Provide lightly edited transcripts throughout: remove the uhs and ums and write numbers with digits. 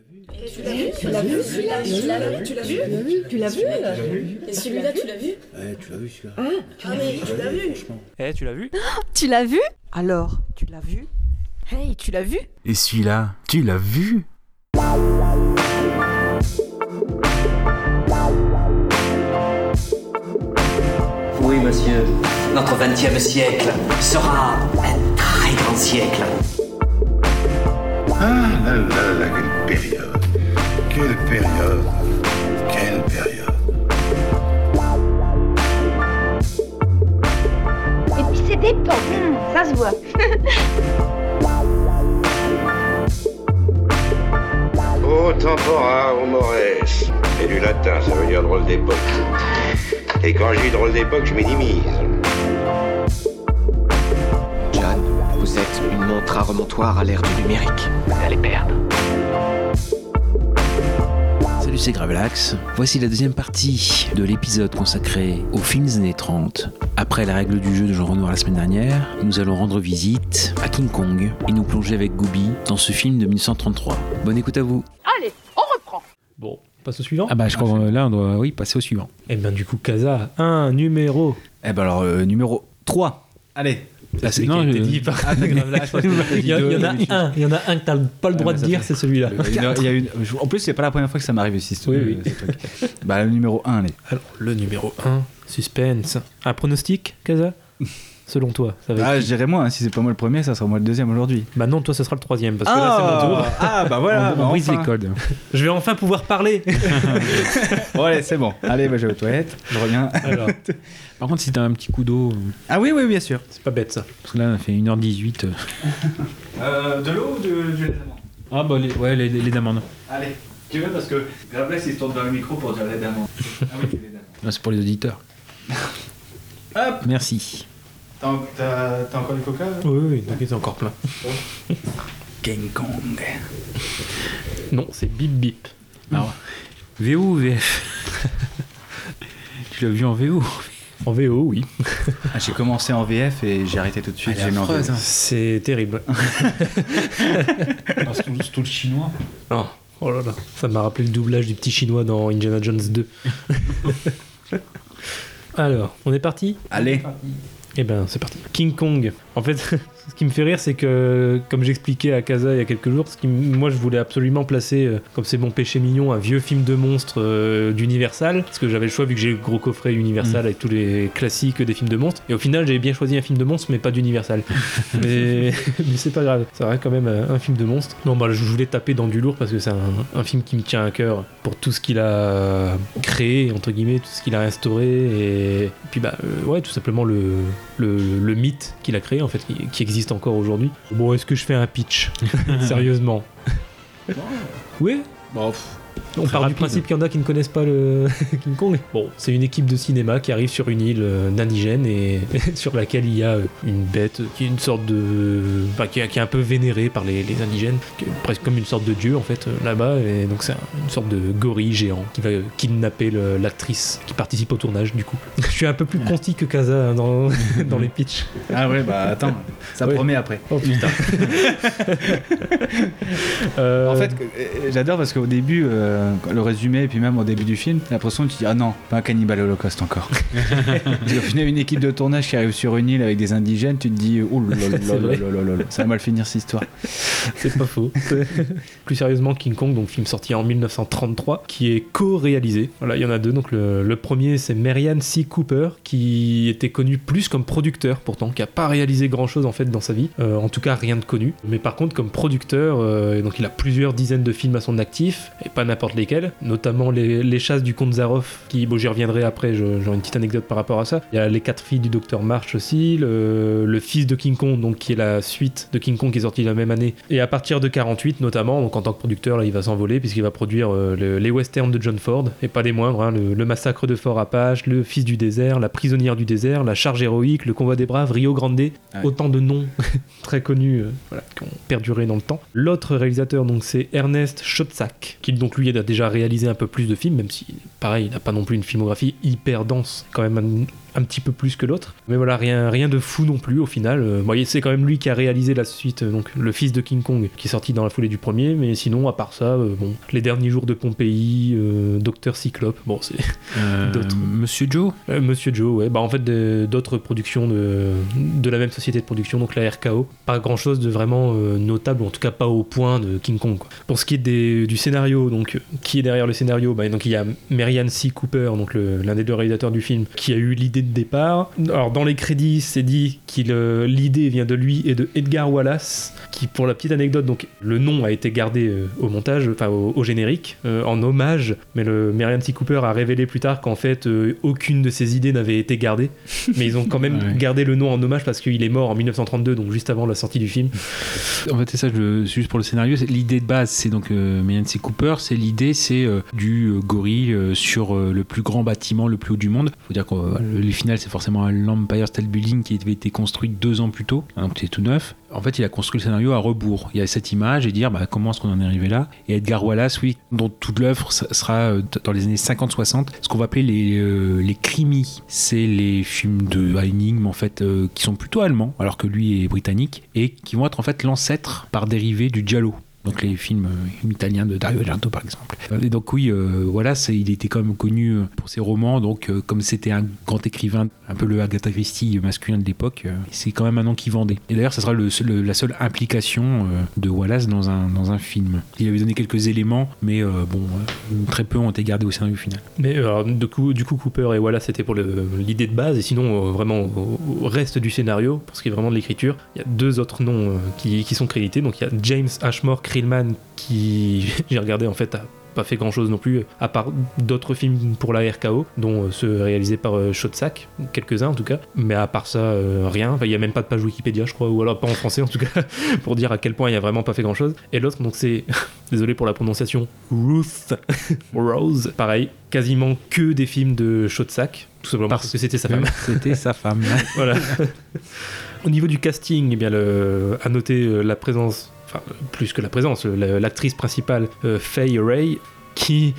Tu l'as vu? Et celui-là, tu l'as vu? Ouais, tu l'as vu celui-là. Ah, mais tu l'as vu? Eh, tu l'as vu? Tu l'as vu? Alors, tu l'as vu? Hey, tu l'as vu? Et celui-là, tu l'as vu? Oui, monsieur, notre 20e siècle sera un très grand siècle. Ah là là là, quelle période! Quelle période! Quelle période! Et puis c'est des pans, ça se voit. Au tempora, au mores. Et du latin, ça veut dire drôle d'époque. Et quand je dis drôle d'époque, je minimise. Jeanne, vous êtes une montre à remontoir à l'ère du numérique. Vous allez perdre. Salut, c'est Gravelax. Voici la deuxième partie de l'épisode consacré aux films des années 30. Après la règle du jeu de Jean Renoir la semaine dernière, nous allons rendre visite à King Kong et nous plonger avec Gooby dans ce film de 1933. Bonne écoute à vous. Allez, on reprend. Bon. Passe au suivant. Ah bah je crois là on doit passer au suivant. Et bien du coup Casa, un numéro. Eh ben alors numéro 3. Allez. Là, c'est non, dit par il y en a un que t'as pas le droit de dire, c'est celui-là. Il y a une... En plus c'est pas la première fois que ça m'arrive ici. Oui. Ce truc. Bah le numéro 1 allez. Alors le numéro 1, suspense. Un pronostic Casa? Selon toi, ça va être... Je dirais moi, hein, si c'est pas moi le premier, ça sera moi le deuxième aujourd'hui. Bah non, toi, ça sera le troisième, parce que là, c'est mon tour. Ah, bah voilà, on brise les codes. Je vais enfin pouvoir parler. Bon, allez, c'est bon. Allez, bah, je vais aux toilettes, je reviens. Alors. Par contre, si t'as un petit coup d'eau... Ah oui, bien sûr. C'est pas bête, ça. Parce que là, on a fait 1h18. De l'eau ou du lait d'amande? Ah bah, les d'amandes. Allez, tu veux, parce que Gravelax, il se tourne vers le micro pour dire lait d'amande. Ah oui, lait d'amande. Non, c'est pour les auditeurs. Hop. Merci. T'as encore du coca? Oui, t'inquiète, c'est encore plein. King Kong. Non, c'est Bip Bip. Alors, VO ou VF? Tu l'as vu en VO? En VO, oui. J'ai commencé en VF et j'ai arrêté tout de suite. J'ai mis en VO. C'est terrible. C'est tout le chinois. Non, oh là là. Ça m'a rappelé le doublage du petit chinois dans Indiana Jones 2. Alors, on est parti? Allez. Et ben c'est parti. King Kong. En fait, ce qui me fait rire, c'est que, comme j'expliquais à Casa il y a quelques jours, moi je voulais absolument placer, comme c'est mon péché mignon, un vieux film de monstre d'Universal, parce que j'avais le choix vu que j'ai le gros coffret Universal avec tous les classiques des films de monstres. Et au final, j'avais bien choisi un film de monstre, mais pas d'Universal. mais c'est pas grave, ça reste quand même un film de monstre. Non, bah je voulais taper dans du lourd parce que c'est un film qui me tient à cœur pour tout ce qu'il a créé, entre guillemets, tout ce qu'il a instauré, et puis bah ouais, tout simplement le mythe qu'il a créé en fait, qui existe encore aujourd'hui. Bon, est-ce que je fais un pitch? Sérieusement. Oui. Bon, on part du principe qu'il y en a qui ne connaissent pas le King Kong. Bon, c'est une équipe de cinéma qui arrive sur une île indigène et sur laquelle il y a une bête qui est une sorte de... Enfin, qui est un peu vénérée par les indigènes, presque comme une sorte de dieu en fait là-bas. Et donc c'est une sorte de gorille géant qui va kidnapper l'actrice qui participe au tournage du coup. Je suis un peu plus consti que Casa dans les pitchs. Ah ouais, bah attends, ça promet après. Oh putain. En fait, j'adore parce qu'au début... le résumé et puis même au début du film, t'as l'impression que tu dis ah non, pas un Cannibal Holocaust encore. Au final, une équipe de tournage qui arrive sur une île avec des indigènes, tu te dis oulololololol, ça va mal finir cette histoire. C'est pas faux. Plus sérieusement, King Kong, donc film sorti en 1933, qui est co-réalisé. Voilà, il y en a deux. Donc le premier, c'est Merian C. Cooper, qui était connu plus comme producteur pourtant, qui a pas réalisé grand chose en fait dans sa vie, en tout cas rien de connu. Mais par contre comme producteur, donc il a plusieurs dizaines de films à son actif et pas n'importe lesquels, notamment les chasses du comte Zaroff, qui, bon j'y reviendrai après, j'ai une petite anecdote par rapport à ça. Il y a les 4 filles du docteur March aussi, le fils de King Kong, donc qui est la suite de King Kong qui est sortie la même année, et à partir de 48 notamment, donc en tant que producteur là il va s'envoler puisqu'il va produire les westerns de John Ford, et pas les moindres, hein, le massacre de Fort Apache, le fils du désert, la prisonnière du désert, la charge héroïque, le convoi des braves, Rio Grande, ouais. Autant de noms très connus voilà, qui ont perduré dans le temps. L'autre réalisateur donc c'est Ernest Schoedsack, qui donc lui il a déjà réalisé un peu plus de films, même si pareil il n'a pas non plus une filmographie hyper dense, quand même un petit peu plus que l'autre. Mais voilà, rien de fou non plus au final. Voyez, c'est quand même lui qui a réalisé la suite, donc Le Fils de King Kong, qui est sorti dans la foulée du premier. Mais sinon, à part ça, bon, Les Derniers Jours de Pompéi, Docteur Cyclope, bon, c'est d'autres. Monsieur Joe, ouais. Bah en fait, d'autres productions de la même société de production, donc la RKO. Pas grand chose de vraiment notable, en tout cas pas au point de King Kong, quoi. Pour ce qui est du scénario, donc qui est derrière le scénario, bah, donc il y a Merian C. Cooper, donc l'un des deux réalisateurs du film, qui a eu l'idée de départ. Alors dans les crédits, c'est dit qu'il l'idée vient de lui et de Edgar Wallace, qui, pour la petite anecdote, donc le nom a été gardé au montage, enfin au générique, en hommage, mais le Merian C. Cooper a révélé plus tard qu'en fait aucune de ses idées n'avait été gardée, mais ils ont quand même gardé le nom en hommage parce qu'il est mort en 1932, donc juste avant la sortie du film. En fait c'est ça, juste pour le scénario, l'idée de base c'est donc Merian C. Cooper, c'est l'idée, c'est du gorille sur le plus grand bâtiment, le plus haut du monde. Faut dire que les finales, c'est forcément l'Empire State Building qui avait été construit 2 ans plus tôt, donc c'est tout neuf. En fait, il a construit le scénario à rebours. Il y a cette image et dire comment est-ce qu'on en est arrivé là. Et Edgar Wallace, oui, dont toute l'œuvre sera dans les années 50-60, ce qu'on va appeler les crimis. C'est les films de énigmes en fait, qui sont plutôt allemands, alors que lui est britannique, et qui vont être en fait l'ancêtre par dérivé du giallo. Donc les films italiens de Dario Argento par exemple. Et donc oui, voilà, il était quand même connu pour ses romans, donc comme c'était un grand écrivain, un peu le Agatha Christie masculin de l'époque, c'est quand même un nom qui vendait. Et d'ailleurs, ça sera la seule implication de Wallace dans un film. Il avait donné quelques éléments, mais très peu ont été gardés au scénario final. Mais alors, du coup, Cooper et Wallace, c'était pour l'idée de base, et sinon, vraiment, au reste du scénario, pour ce qui est vraiment de l'écriture, il y a 2 autres noms qui sont crédités. Donc il y a James Ashmore Hillman, qui j'ai regardé en fait, a pas fait grand chose non plus, à part d'autres films pour la RKO, dont ceux réalisés par Schoedsack, quelques-uns en tout cas, mais à part ça, rien. Enfin, il n'y a même pas de page Wikipédia, je crois, ou alors pas en français en tout cas, pour dire à quel point il n'y a vraiment pas fait grand-chose. Et l'autre, donc c'est, désolé pour la prononciation, Ruth Rose, pareil, quasiment que des films de Schoedsack, tout simplement parce que c'était sa femme. C'était sa femme. Voilà. Au niveau du casting, eh bien, à noter la présence, enfin plus que la présence, l'actrice principale Fay Wray, qui,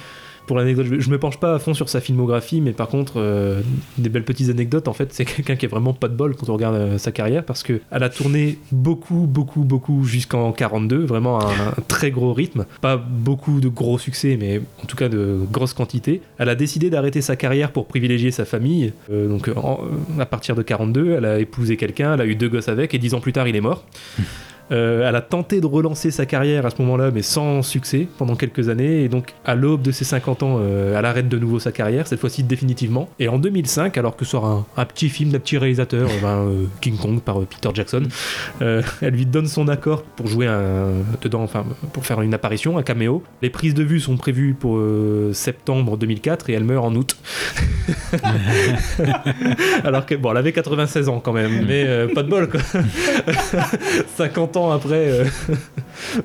pour l'anecdote, je me penche pas à fond sur sa filmographie, mais par contre des belles petites anecdotes, en fait c'est quelqu'un qui a vraiment pas de bol quand on regarde sa carrière, parce que elle a tourné beaucoup jusqu'en 42, vraiment un très gros rythme, pas beaucoup de gros succès, mais en tout cas de grosses quantités. Elle a décidé d'arrêter sa carrière pour privilégier sa famille, donc à partir de 42, elle a épousé quelqu'un, elle a eu 2 gosses avec, et 10 ans plus tard il est mort. Elle a tenté de relancer sa carrière à ce moment-là, mais sans succès pendant quelques années, et donc à l'aube de ses 50 ans, elle arrête de nouveau sa carrière, cette fois-ci définitivement. Et en 2005, alors que sort un petit film d'un petit réalisateur, King Kong par Peter Jackson, elle lui donne son accord pour jouer dedans, enfin pour faire une apparition, un caméo. Les prises de vue sont prévues pour septembre 2004 et elle meurt en août. Alors que bon, elle avait 96 ans quand même, mais pas de bol quoi. 50 ans après,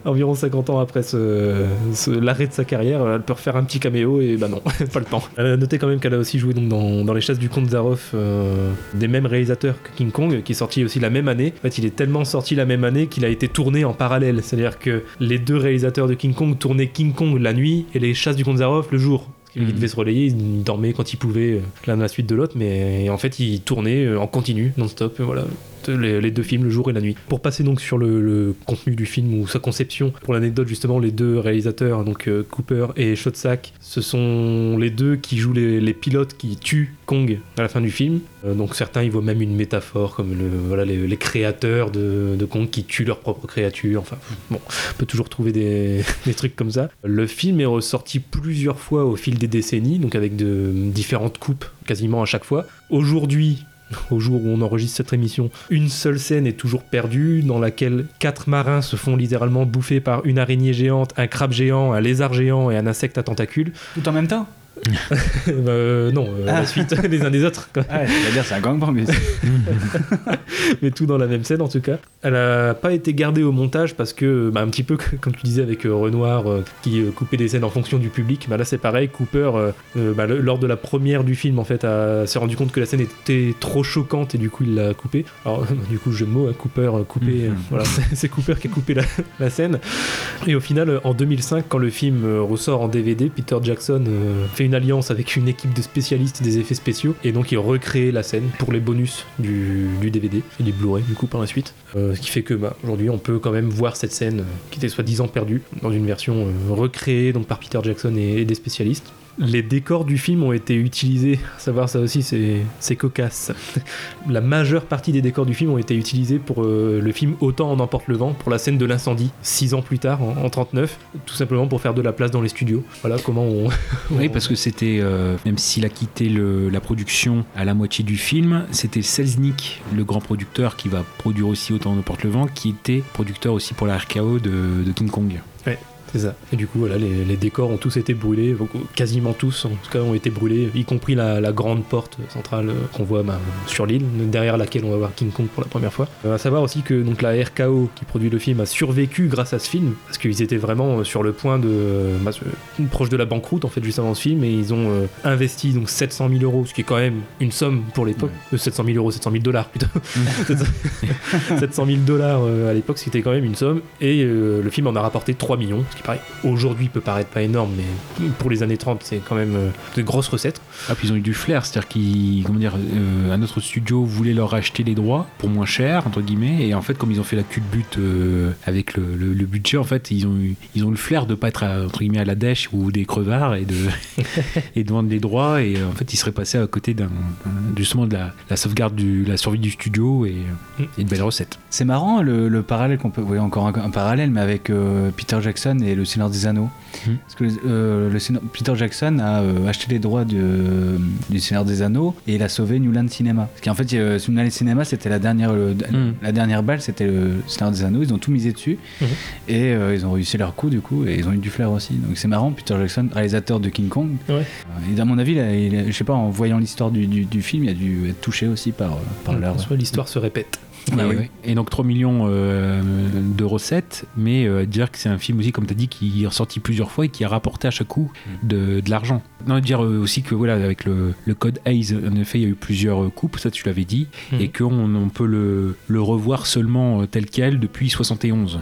environ 50 ans après l'arrêt de sa carrière, elle peut refaire un petit caméo et bah non, pas le temps. Elle a noté quand même qu'elle a aussi joué donc dans Les Chasses du Comte Zaroff, des mêmes réalisateurs que King Kong, qui est sorti aussi la même année. En fait, il est tellement sorti la même année qu'il a été tourné en parallèle, c'est-à-dire que les 2 réalisateurs de King Kong tournaient King Kong la nuit et Les Chasses du Comte Zaroff le jour. Ils devaient se relayer, ils dormaient quand ils pouvaient, l'un à la suite de l'autre, mais en fait ils tournaient en continu, non-stop, voilà, les 2 films, le jour et la nuit. Pour passer donc sur le contenu du film ou sa conception, pour l'anecdote justement, les 2 réalisateurs, donc Cooper et Schoedsack, ce sont les 2 qui jouent les pilotes qui tuent Kong à la fin du film. Donc certains y voient même une métaphore, comme les créateurs de Kong qui tuent leurs propres créatures, enfin bon, on peut toujours trouver des trucs comme ça. Le film est ressorti plusieurs fois au fil des décennies, donc avec différentes coupes quasiment à chaque fois. Aujourd'hui, au jour où on enregistre cette émission, une seule scène est toujours perdue, dans laquelle 4 marins se font littéralement bouffer par une araignée géante, un crabe géant, un lézard géant et un insecte à tentacules. Tout en même temps? Non, la suite les uns des autres. C'est-à-dire c'est un gangbang, mais mais tout dans la même scène en tout cas. Elle a pas été gardée au montage parce que, un petit peu comme tu disais avec Renoir qui coupait des scènes en fonction du public, là c'est pareil. Cooper, lors de la première du film en fait, s'est rendu compte que la scène était trop choquante et du coup il l'a coupée. Alors du coup jeu de mots, Cooper coupé, voilà, c'est Cooper qui a coupé la scène. Et au final en 2005, quand le film ressort en DVD, Peter Jackson fait une alliance avec une équipe de spécialistes des effets spéciaux et donc ils recréaient la scène pour les bonus du DVD et du Blu-ray du coup par la suite. Ce qui fait que bah, aujourd'hui on peut quand même voir cette scène qui était soi-disant perdue dans une version recréée donc par Peter Jackson et des spécialistes. Les décors du film ont été utilisés, à savoir ça aussi c'est cocasse. La majeure partie des décors du film ont été utilisés pour le film Autant en emporte le vent, pour la scène de l'incendie, 6 ans plus tard, en 39, tout simplement pour faire de la place dans les studios. Voilà comment on... Oui, parce que c'était, même s'il a quitté la production à la moitié du film, c'était Selznick, le grand producteur qui va produire aussi Autant en emporte le vent, qui était producteur aussi pour la RKO de King Kong. Ouais. C'est ça. Et du coup, voilà, les décors ont tous été brûlés, quasiment tous, en tout cas, ont été brûlés, y compris la grande porte centrale qu'on voit bah, sur l'île, derrière laquelle on va voir King Kong pour la première fois. À savoir aussi que donc, la RKO qui produit le film a survécu grâce à ce film, parce qu'ils étaient vraiment sur le point de... Bah, proche de la banqueroute, en fait, juste avant ce film, et ils ont investi donc 700 000 €, ce qui est quand même une somme pour l'époque. Ouais. 700 000 $, plutôt. 700 000 $ à l'époque, c'était quand même une somme, et le film en a rapporté 3 millions, ce qui pareil, aujourd'hui peut paraître pas énorme, mais pour les années 30 c'est quand même de grosses recettes. Ah, puis ils ont eu du flair, c'est-à-dire qu'un autre studio voulait leur acheter les droits pour moins cher entre guillemets, et en fait comme ils ont fait la cul de but avec le budget, en fait ils ont eu le flair de pas être entre guillemets à la dèche ou des crevards et de vendre les droits, et en fait ils seraient passés à côté justement de la sauvegarde la survie du studio et de belles recettes. C'est marrant le parallèle qu'on peut oui, encore un parallèle mais avec Peter Jackson et Le Seigneur des Anneaux. Parce que Peter Jackson a acheté les droits du Seigneur des Anneaux et il a sauvé Newland Cinema. Parce qu'en fait, Newland Cinema, c'était la dernière balle, c'était le Seigneur des Anneaux. Ils ont tout misé dessus et ils ont réussi leur coup, du coup, et ils ont eu du flair aussi. Donc c'est marrant, Peter Jackson, réalisateur de King Kong. Ouais. Et à mon avis, là, je sais pas, en voyant l'histoire du film, il a dû être touché aussi par leur. L'histoire se répète. Ah oui. Oui. Et donc 3 millions de recettes, mais dire que c'est un film aussi, comme tu as dit, qui est ressorti plusieurs fois et qui a rapporté à chaque coup de l'argent. Non, dire aussi que voilà, avec le code Hays, en effet, il y a eu plusieurs coupes, ça tu l'avais dit, et qu'on peut le revoir seulement tel quel depuis 1971.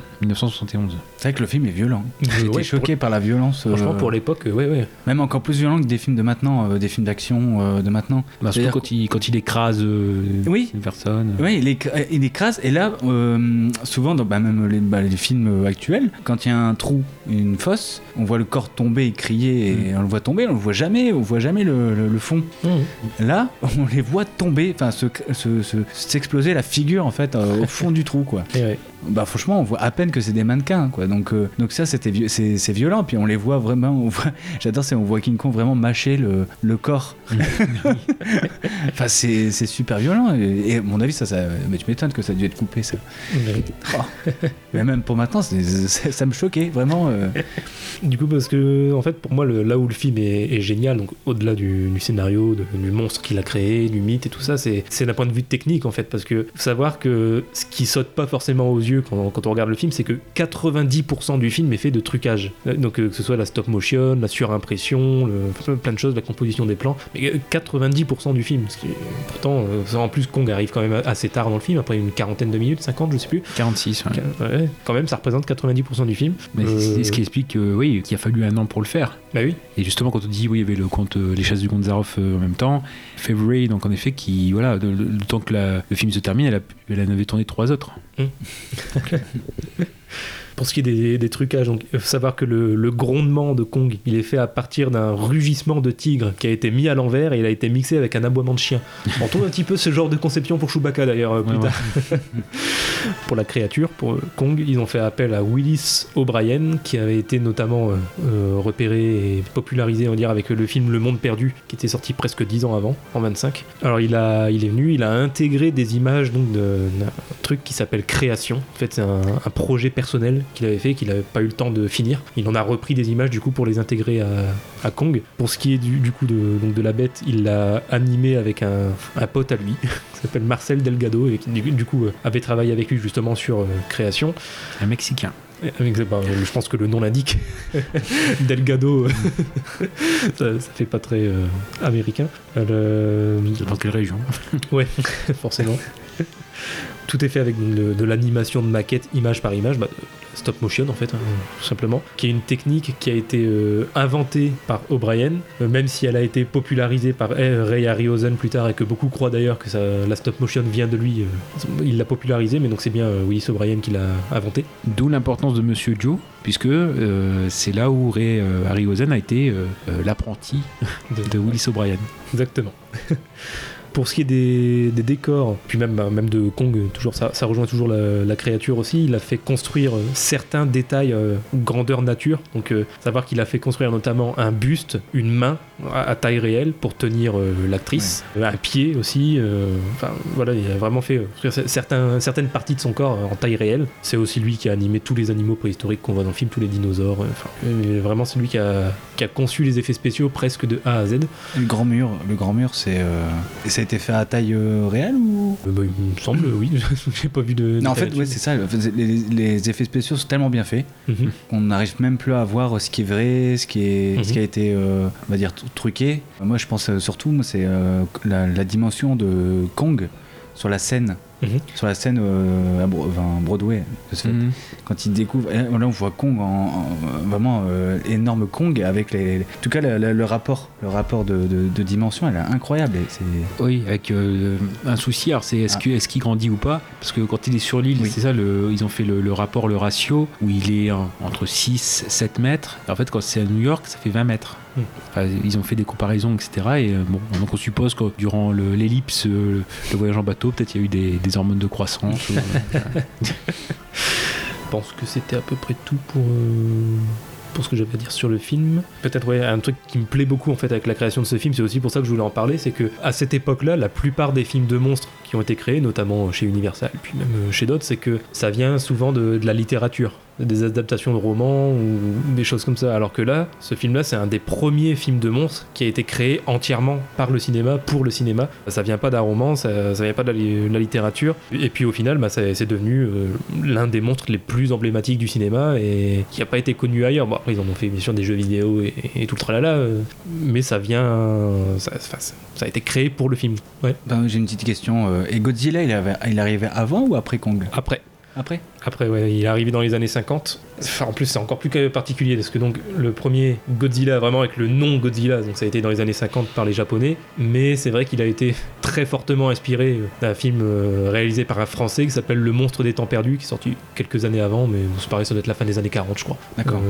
C'est vrai que le film est violent. J'étais choqué par la violence. Franchement, pour l'époque, ouais. Même encore plus violent que des films de maintenant, des films d'action de maintenant. Bah, surtout quand il écrase une personne. Oui, il écrase, et là souvent dans même les films actuels, quand il y a un trou, une fosse, on voit le corps tomber et crier, et on le voit tomber, on voit jamais le fond. Là on les voit tomber, enfin s'exploser la figure en fait au fond du trou quoi. Et ouais. Bah franchement on voit à peine que c'est des mannequins quoi, donc ça c'est violent, puis on les voit vraiment, j'adore, c'est on voit King Kong vraiment mâcher le corps. Enfin c'est super violent, et à mon avis ça mais tu m'étonnes que ça a dû être coupé ça. Mais même pour maintenant ça me choquait vraiment du coup, parce que en fait pour moi là où le film est génial, donc au-delà du scénario, du monstre qu'il a créé, du mythe et tout ça, c'est d'un point de vue technique en fait, parce que faut savoir que ce qui saute pas forcément aux yeux quand on regarde le film, c'est que 90% du film est fait de trucage, donc que ce soit la stop motion, la surimpression, plein de choses, la composition des plans, mais 90% du film, ce qui est, pourtant en plus Kong arrive quand même assez tard dans le film, après une quarantaine de minutes, 50 je sais plus, 46 ouais. Quand même ça représente 90% du film, mais c'est ce qui explique oui, qu'il a fallu un an pour le faire. Bah oui. Et justement quand on dit oui il y avait les chasses du Gonzarov en même temps, Fay Wray, donc en effet qui voilà, le temps que le film se termine, elle en avait tourné 3 autres. Pour ce qui est des trucages, donc, il faut savoir que le grondement de Kong, il est fait à partir d'un rugissement de tigre qui a été mis à l'envers, et il a été mixé avec un aboiement de chien. On trouve un petit peu ce genre de conception pour Chewbacca d'ailleurs plus tard. Pour la créature, pour Kong, ils ont fait appel à Willis O'Brien, qui avait été notamment repéré et popularisé, on va dire, avec le film Le Monde Perdu, qui était sorti presque 10 ans avant, en 25. Alors il est venu, il a intégré des images donc d'un truc qui s'appelle Création. En fait, c'est un projet personnel qu'il avait fait, qu'il n'avait pas eu le temps de finir. Il en a repris des images du coup pour les intégrer à Kong. Pour ce qui est du coup de la bête, il l'a animé avec un pote à lui qui s'appelle Marcel Delgado, et qui du coup avait travaillé avec lui justement sur Création. Un Mexicain. Je pense que le nom l'indique. Delgado, ça fait pas très américain. Dans quelle région ? Ouais, forcément. Tout est fait avec de l'animation de maquette, image par image, stop motion en fait, tout simplement, qui est une technique qui a été inventée par O'Brien, même si elle a été popularisée par Ray Harryhausen plus tard, et que beaucoup croient d'ailleurs que la stop motion vient de lui. Il l'a popularisée, mais donc c'est bien Willis O'Brien qui l'a inventée. D'où l'importance de Monsieur Joe, puisque c'est là où Ray Harryhausen a été l'apprenti de Willis O'Brien. Exactement. Pour ce qui est des décors, puis même de Kong, toujours ça rejoint toujours la créature aussi. Il a fait construire certains détails grandeur nature. Donc savoir qu'il a fait construire notamment un buste, une main à taille réelle pour tenir l'actrice, un pied aussi. Enfin voilà, il a vraiment fait certaines parties de son corps en taille réelle. C'est aussi lui qui a animé tous les animaux préhistoriques qu'on voit dans le film, tous les dinosaures. Vraiment c'est lui qui a conçu les effets spéciaux presque de A à Z. Le grand mur, c'est été fait à taille réelle ou il me semble, oui. J'ai pas vu de. Non, en fait, ouais, c'est ça. Les effets spéciaux sont tellement bien faits qu'on n'arrive même plus à voir ce qui est vrai, ce qui a été, on va dire, truqué. Moi, je pense surtout, c'est la dimension de Kong sur la scène. Sur la scène à Broadway, de ce fait. Quand il découvre, là on voit Kong vraiment énorme Kong avec en tout cas le rapport de dimension, elle est incroyable. Oui, avec un souci, alors c'est est-ce qu'il grandit ou pas, parce que quand il est sur l'île, c'est ça, ils ont fait le rapport, le ratio où il est entre 6-7 mètres. En fait, quand c'est à New York, ça fait 20 mètres. Enfin, ils ont fait des comparaisons, etc. Et donc on suppose que durant l'ellipse, le voyage en bateau, peut-être il y a eu des hormones de croissance. Je pense que c'était à peu près tout pour ce que j'avais à dire sur le film. Peut-être un truc qui me plaît beaucoup en fait avec la création de ce film, c'est aussi pour ça que je voulais en parler, c'est que à cette époque-là, la plupart des films de monstres qui ont été créés, notamment chez Universal, puis même chez d'autres, c'est que ça vient souvent de la littérature, des adaptations de romans ou des choses comme ça, alors que là, ce film-là, c'est un des premiers films de monstres qui a été créé entièrement par le cinéma, pour le cinéma. Ça vient pas d'un roman, ça vient pas de la littérature, et puis au final, c'est devenu l'un des monstres les plus emblématiques du cinéma et qui a pas été connu ailleurs. Bon, après, ils en ont fait bien sûr des jeux vidéo et tout le tralala, mais ça a été créé pour le film. Ouais. J'ai une petite question, et Godzilla, il arrivait avant ou après Kong ? Après, ouais, il est arrivé dans les années 50. Enfin, en plus, c'est encore plus particulier parce que donc le premier Godzilla, vraiment avec le nom Godzilla, donc ça a été dans les années 50 par les Japonais. Mais c'est vrai qu'il a été très fortement inspiré d'un film réalisé par un Français qui s'appelle Le Monstre des Temps Perdus, qui est sorti quelques années avant, mais c'est pareil, ça doit être la fin des années 40, je crois. D'accord.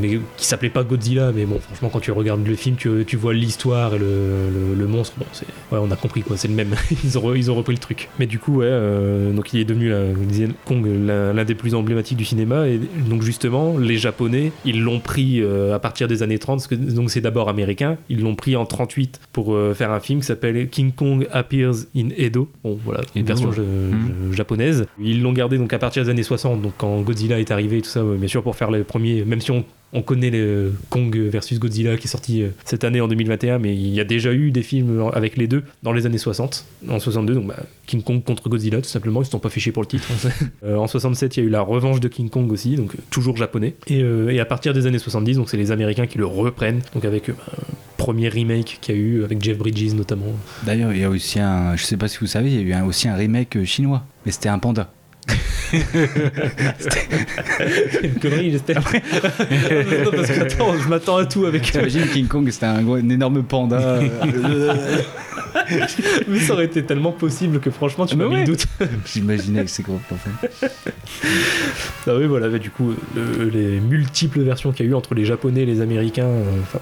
Mais qui s'appelait pas Godzilla, mais bon, franchement, quand tu regardes le film, tu vois l'histoire et le monstre. Bon, ouais, on a compris quoi, c'est le même. Ils ont repris le truc. Mais du coup, ouais, donc il est devenu Kong, l'un des plus emblématiques du cinéma. Et donc justement, les Japonais, ils l'ont pris à partir des années 30, parce que, donc c'est d'abord américain, ils l'ont pris en 1938 pour faire un film qui s'appelle King Kong Appears in Edo. Bon, voilà, une version japonaise. Ils l'ont gardé donc à partir des années 60, donc quand Godzilla est arrivé et tout ça, bien sûr, pour faire les premiers, même si on connaît le Kong versus Godzilla qui est sorti cette année en 2021, mais il y a déjà eu des films avec les deux dans les années 60, en 62, donc King Kong contre Godzilla tout simplement, ils se sont pas fait chier pour le titre. En 67, il y a eu La Revanche de King Kong aussi, donc toujours japonais, et à partir des années 70, donc c'est les Américains qui le reprennent, donc avec premier remake qu'il y a eu avec Jeff Bridges notamment. D'ailleurs, il y a aussi je sais pas si vous savez, il y a eu aussi un remake chinois, mais c'était un panda. C'est une connerie, j'espère. Non, parce que attends, je m'attends à tout avec. T'imagines King Kong, c'était un énorme panda. Mais ça aurait été tellement possible que franchement, tu m'as mis le doute. J'imaginais que c'est gros. Ah oui, voilà. Mais du coup, les multiples versions qu'il y a eu entre les Japonais, et les Américains,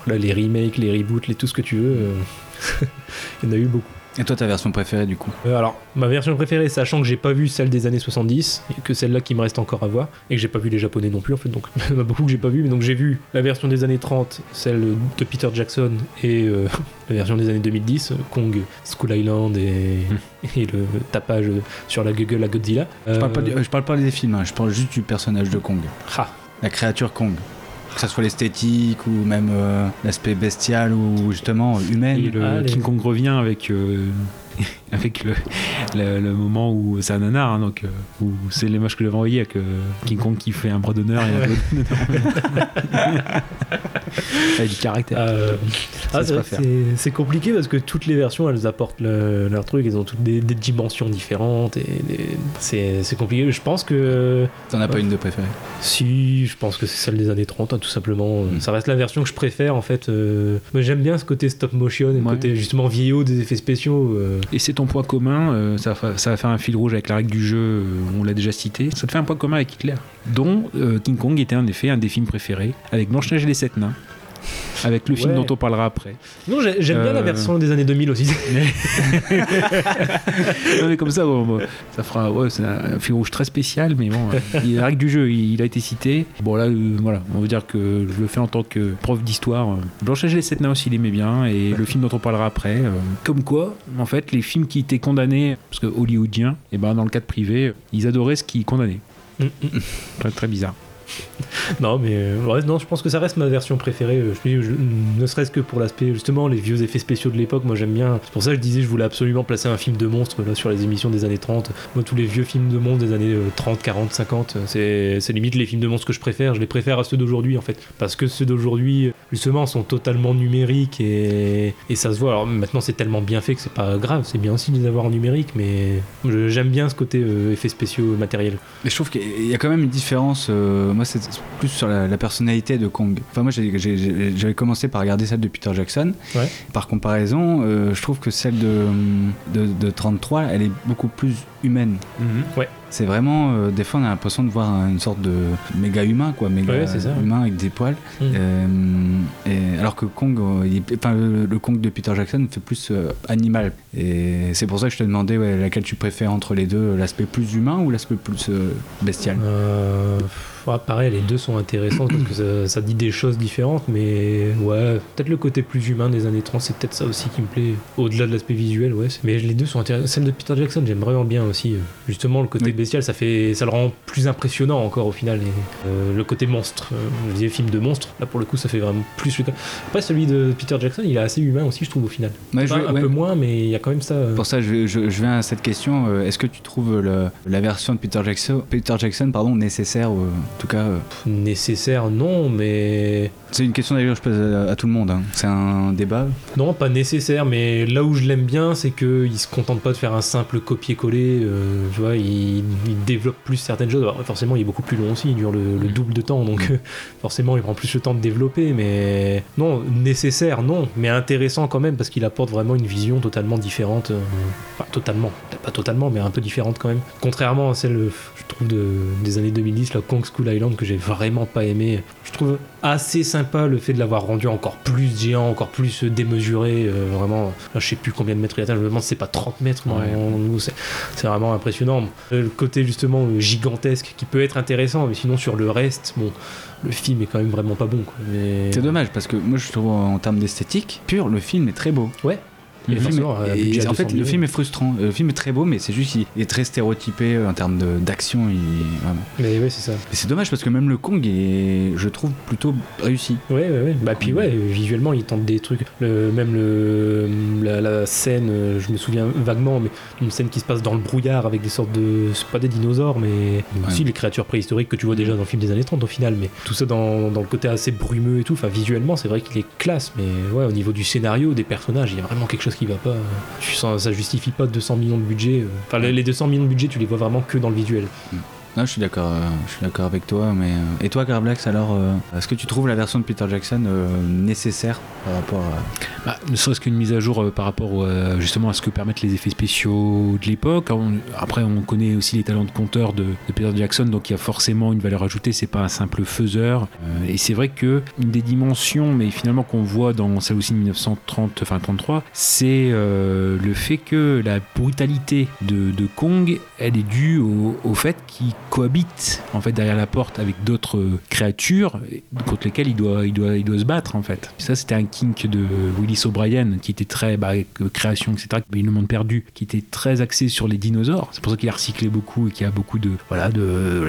voilà, les remakes, les reboots, tout ce que tu veux, il y en a eu beaucoup. Et toi, ta version préférée du coup ? Alors, ma version préférée, sachant que j'ai pas vu celle des années 70, et que celle-là qui me reste encore à voir, et que j'ai pas vu les Japonais non plus en fait, donc il y en a beaucoup que j'ai pas vu, mais donc j'ai vu la version des années 30, celle de Peter Jackson, et la version des années 2010, Kong, Skull Island et le tapage sur la gueule à Godzilla. Je parle pas des films, je parle juste du personnage de Kong. La créature Kong. Que ça soit l'esthétique ou même l'aspect bestial ou justement humain. Et King Kong revient avec avec le moment où c'est un nanar, hein, donc où c'est l'image que j'avais envoyée avec King Kong qui fait un bras d'honneur et un avec du caractère. C'est compliqué parce que toutes les versions elles apportent leur truc, elles ont toutes des dimensions différentes et c'est compliqué. Je pense que t'en as pas une de préférée? Si, je pense que c'est celle des années 30, hein, tout simplement. Ça reste la version que je préfère en fait. Mais j'aime bien ce côté stop motion et le côté justement vieillot des effets spéciaux. Et c'est ton point commun, ça va faire un fil rouge avec la règle du jeu, on l'a déjà cité, ça te fait un point commun avec Hitler, dont King Kong était en effet un des films préférés, avec Blanche-Neige et les Sept Nains, avec le film dont on parlera après. Non, j'aime bien la version des années 2000 aussi. Non mais comme ça, bon, ça fera, c'est un fil rouge très spécial, mais bon, la règle du jeu, il a été cité. Bon là, voilà, on veut dire que je le fais en tant que prof d'histoire. Blanche-Neige et les Sept Nains aussi, il aimait bien, et le film dont on parlera après. Comme quoi, en fait, les films qui étaient condamnés, parce que hollywoodiens, et ben dans le cadre privé, ils adoraient ce qu'ils condamnaient. Très, très bizarre. Non mais non, je pense que ça reste ma version préférée, ne serait-ce que pour l'aspect justement les vieux effets spéciaux de l'époque. Moi j'aime bien, c'est pour ça que je disais je voulais absolument placer un film de monstre là, sur les émissions des années 30. Moi tous les vieux films de monstres des années 30, 40, 50 c'est limite les films de monstres que je préfère, je les préfère à ceux d'aujourd'hui en fait, parce que ceux d'aujourd'hui justement sont totalement numériques et ça se voit. Alors maintenant c'est tellement bien fait que c'est pas grave, c'est bien aussi de les avoir en numérique, mais j'aime bien ce côté effets spéciaux matériels. Mais je trouve qu'il y a quand même une différence, moi c'est plus sur la personnalité de Kong. Enfin moi j'avais commencé par regarder celle de Peter Jackson. Ouais. Par comparaison, je trouve que celle de 33, elle est beaucoup plus humaine. Mm-hmm. Ouais. C'est vraiment des fois on a l'impression de voir une sorte de méga humain quoi, humain avec des poils. Et alors que Kong, le Kong de Peter Jackson fait plus animal. Et c'est pour ça que je te demandais laquelle tu préfères entre les deux, l'aspect plus humain ou l'aspect plus bestial. Pareil, les deux sont intéressantes parce que ça dit des choses différentes, mais peut-être le côté plus humain des années 30, c'est peut-être ça aussi qui me plaît, au-delà de l'aspect visuel, mais les deux sont intéressantes. Celle de Peter Jackson, j'aime vraiment bien aussi, justement le côté bestial, ça le rend plus impressionnant encore au final, le côté monstre, le vieux film de monstre, là pour le coup ça fait vraiment plus. Après celui de Peter Jackson, il est assez humain aussi je trouve au final, peu moins, mais il y a quand même ça. Pour ça je viens à cette question, est-ce que tu trouves la version de Peter Jackson, nécessaire en tout cas nécessaire? Non, mais c'est une question d'ailleurs je pose à tout le monde, hein. C'est un débat. Non, pas nécessaire, mais là où je l'aime bien c'est qu'il se contente pas de faire un simple copier-coller, tu vois, il développe plus certaines choses. Alors, forcément il est beaucoup plus long aussi, il dure le double de temps, donc forcément il prend plus le temps de développer, mais non, nécessaire non, mais intéressant quand même parce qu'il apporte vraiment une vision totalement différente, pas totalement mais un peu différente quand même, contrairement à celle je trouve des années 2010, la Kong Skull Island, que j'ai vraiment pas aimé. Je trouve assez sympa le fait de l'avoir rendu encore plus géant, encore plus démesuré, vraiment, là, je sais plus combien de mètres il atteint, je me demande si c'est pas 30 mètres, c'est vraiment impressionnant. Le côté justement gigantesque qui peut être intéressant, mais sinon sur le reste, le film est quand même vraiment pas bon, quoi. Mais... c'est dommage parce que moi je trouve en termes d'esthétique pure, le film est très beau. Ouais. En fait, le film est frustrant. Le film est très beau, mais c'est juste qu'il est très stéréotypé en termes d'action. Mais oui, c'est ça. Mais c'est dommage parce que même le Kong est, je trouve, plutôt réussi. Ouais. Visuellement, il tente des trucs. La scène, je me souviens vaguement, mais une scène qui se passe dans le brouillard avec des sortes de, c'est pas des dinosaures, mais aussi les créatures préhistoriques que tu vois déjà dans le film des années 30 au final. Mais tout ça dans le côté assez brumeux et tout. Enfin, visuellement, c'est vrai qu'il est classe, mais au niveau du scénario, des personnages, il y a vraiment quelque chose qui va pas, ça justifie pas 200 millions de budget, les 200 millions de budget tu les vois vraiment que dans le visuel. Non, je suis d'accord avec toi, mais... Et toi Carblax, alors est-ce que tu trouves la version de Peter Jackson nécessaire par rapport à... ne serait-ce qu'une mise à jour par rapport justement à ce que permettent les effets spéciaux de l'époque. Après on connaît aussi les talents de conteur de Peter Jackson, donc il y a forcément une valeur ajoutée, c'est pas un simple faiseur, et c'est vrai que une des dimensions mais finalement qu'on voit dans celle aussi de 1930, enfin 33, c'est le fait que la brutalité de Kong, elle est due au fait qu'il cohabite en fait derrière la porte avec d'autres créatures contre lesquelles il doit se battre en fait. Ça c'était un kink de Willis Willis O'Brien, qui était très création, etc., mais le monde perdu, qui était très axé sur les dinosaures. C'est pour ça qu'il a recyclé beaucoup et qu'il y a beaucoup de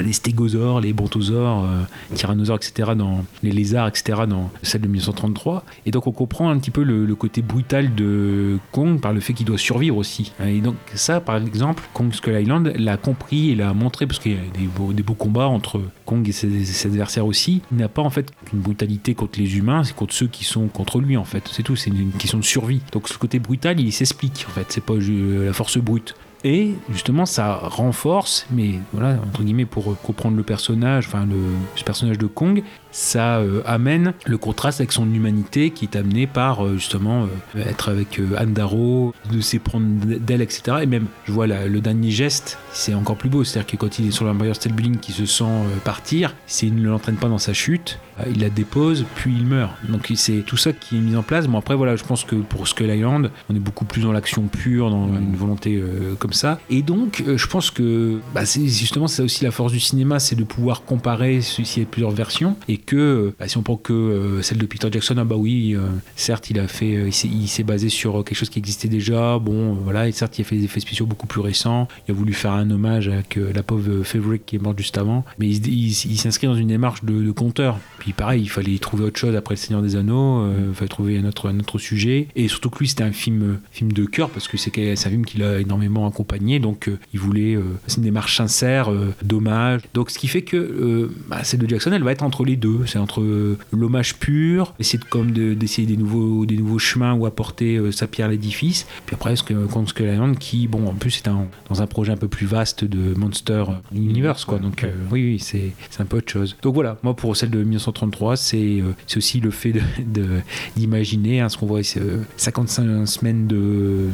les stégosaures, les brontosaures, tyrannosaures, etc., dans les lézards, etc., dans celle de 1933. Et donc on comprend un petit peu le côté brutal de Kong par le fait qu'il doit survivre aussi. Et donc ça, par exemple, Kong Skull Island l'a compris et l'a montré, parce qu'il y a des beaux combats entre Kong et ses adversaires aussi. Il n'a pas en fait une brutalité contre les humains, c'est contre ceux qui sont contre lui en fait. C'est tout, c'est une question de survie. Donc ce côté brutal, il s'explique en fait, c'est pas la force brute. Et justement, ça renforce, mais voilà, entre guillemets, pour comprendre le personnage, enfin ce personnage de Kong, ça amène le contraste avec son humanité qui est amenée par justement être avec Anne Darrow, de s'éprendre d'elle, etc. Et même, je vois le dernier geste, c'est encore plus beau, c'est-à-dire que quand il est sur l'Empire State Building, qui se sent partir, s'il ne l'entraîne pas dans sa chute, il la dépose, puis il meurt. Donc c'est tout ça qui est mis en place. Bon, après voilà, je pense que pour Skull Island, on est beaucoup plus dans l'action pure, dans une volonté comme ça. Et donc, je pense que c'est justement ça aussi la force du cinéma, c'est de pouvoir comparer s'il y a plusieurs versions. Et que si on prend que celle de Peter Jackson, certes il a fait, il s'est basé sur quelque chose qui existait déjà, et certes il a fait des effets spéciaux beaucoup plus récents, il a voulu faire un hommage avec la pauvre Fay Wray qui est morte juste avant, mais il s'inscrit dans une démarche de conteur. Puis pareil, il fallait trouver autre chose après Le Seigneur des Anneaux, il fallait trouver un autre sujet, et surtout que lui c'était un film de cœur, parce que c'est un film qui l'a énormément accompagné, donc il voulait, c'est une démarche sincère d'hommage, donc ce qui fait que celle de Jackson elle va être entre les deux. C'est entre l'hommage pur, essayer d'essayer des nouveaux chemins ou apporter sa pierre à l'édifice, puis après Skull Island qui en plus est dans un projet un peu plus vaste de Monster Universe quoi. Donc oui c'est un peu autre chose. Donc voilà, moi pour celle de 1933 c'est aussi le fait d'imaginer ce qu'on voit, 55 semaines de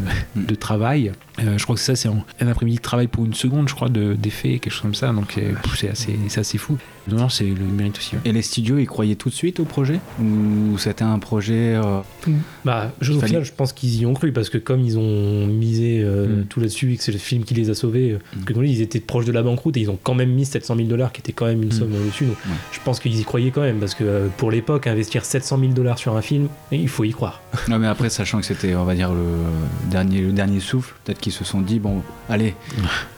travail. Je crois que ça c'est un après-midi de travail pour une seconde je crois d'effet, quelque chose comme ça, donc c'est assez fou. Non, c'est le mérite aussi. Et les studios, ils croyaient tout de suite au projet ? Ou c'était un projet... au final, je pense qu'ils y ont cru, parce que comme ils ont misé tout là-dessus, et que c'est le film qui les a sauvés, parce que nous, ils étaétaient proches de la banqueroute et ils ont quand même mis $700,000, qui était quand même une somme dessus. Donc, je pense qu'ils y croyaient quand même, parce que pour l'époque, investir $700,000 sur un film, il faut y croire. Non, mais après, sachant que c'était, on va dire, le dernier souffle, peut-être qu'ils se sont dit, allez...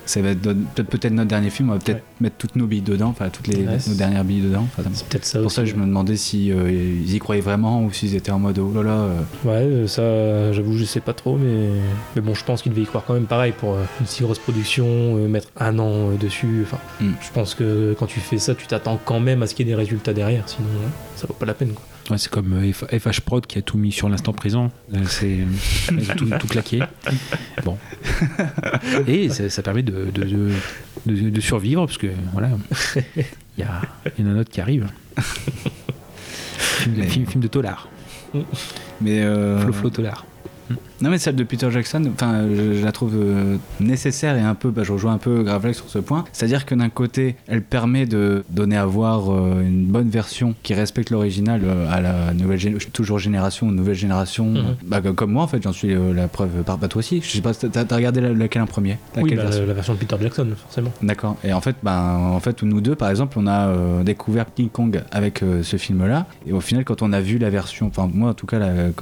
ça va être peut-être notre dernier film, on va peut-être mettre toutes nos billes dedans, enfin toutes nos dernières billes dedans. C'est peut-être ça. Pour ça, je me demandais si ils y croyaient vraiment ou s'ils étaient en mode oh là là. Ouais, ça, j'avoue, je sais pas trop, mais bon, je pense qu'ils devaient y croire quand même. Pareil pour une si grosse production, mettre un an dessus. Enfin, je pense que quand tu fais ça, tu t'attends quand même à ce qu'il y ait des résultats derrière, sinon ça vaut pas la peine, quoi. Ouais, c'est comme FH Prod qui a tout mis sur l'instant présent, c'est tout claqué. Bon. Et ça permet de survivre, parce que voilà, il y en a un autre qui arrive. Film de Tollard. Flo Tollard. Non mais celle de Peter Jackson, je la trouve nécessaire et un peu, je rejoins un peu Gravelax sur ce point, c'est-à-dire que d'un côté elle permet de donner à voir une bonne version qui respecte l'original à la nouvelle génération, comme moi en fait, j'en suis la preuve par toi aussi. Je sais pas, t'as regardé laquelle en premier ? Oui, la version de Peter Jackson forcément. D'accord. Et en fait, nous deux par exemple, on a découvert King Kong avec ce film-là, et au final quand on a vu la version, moi en tout cas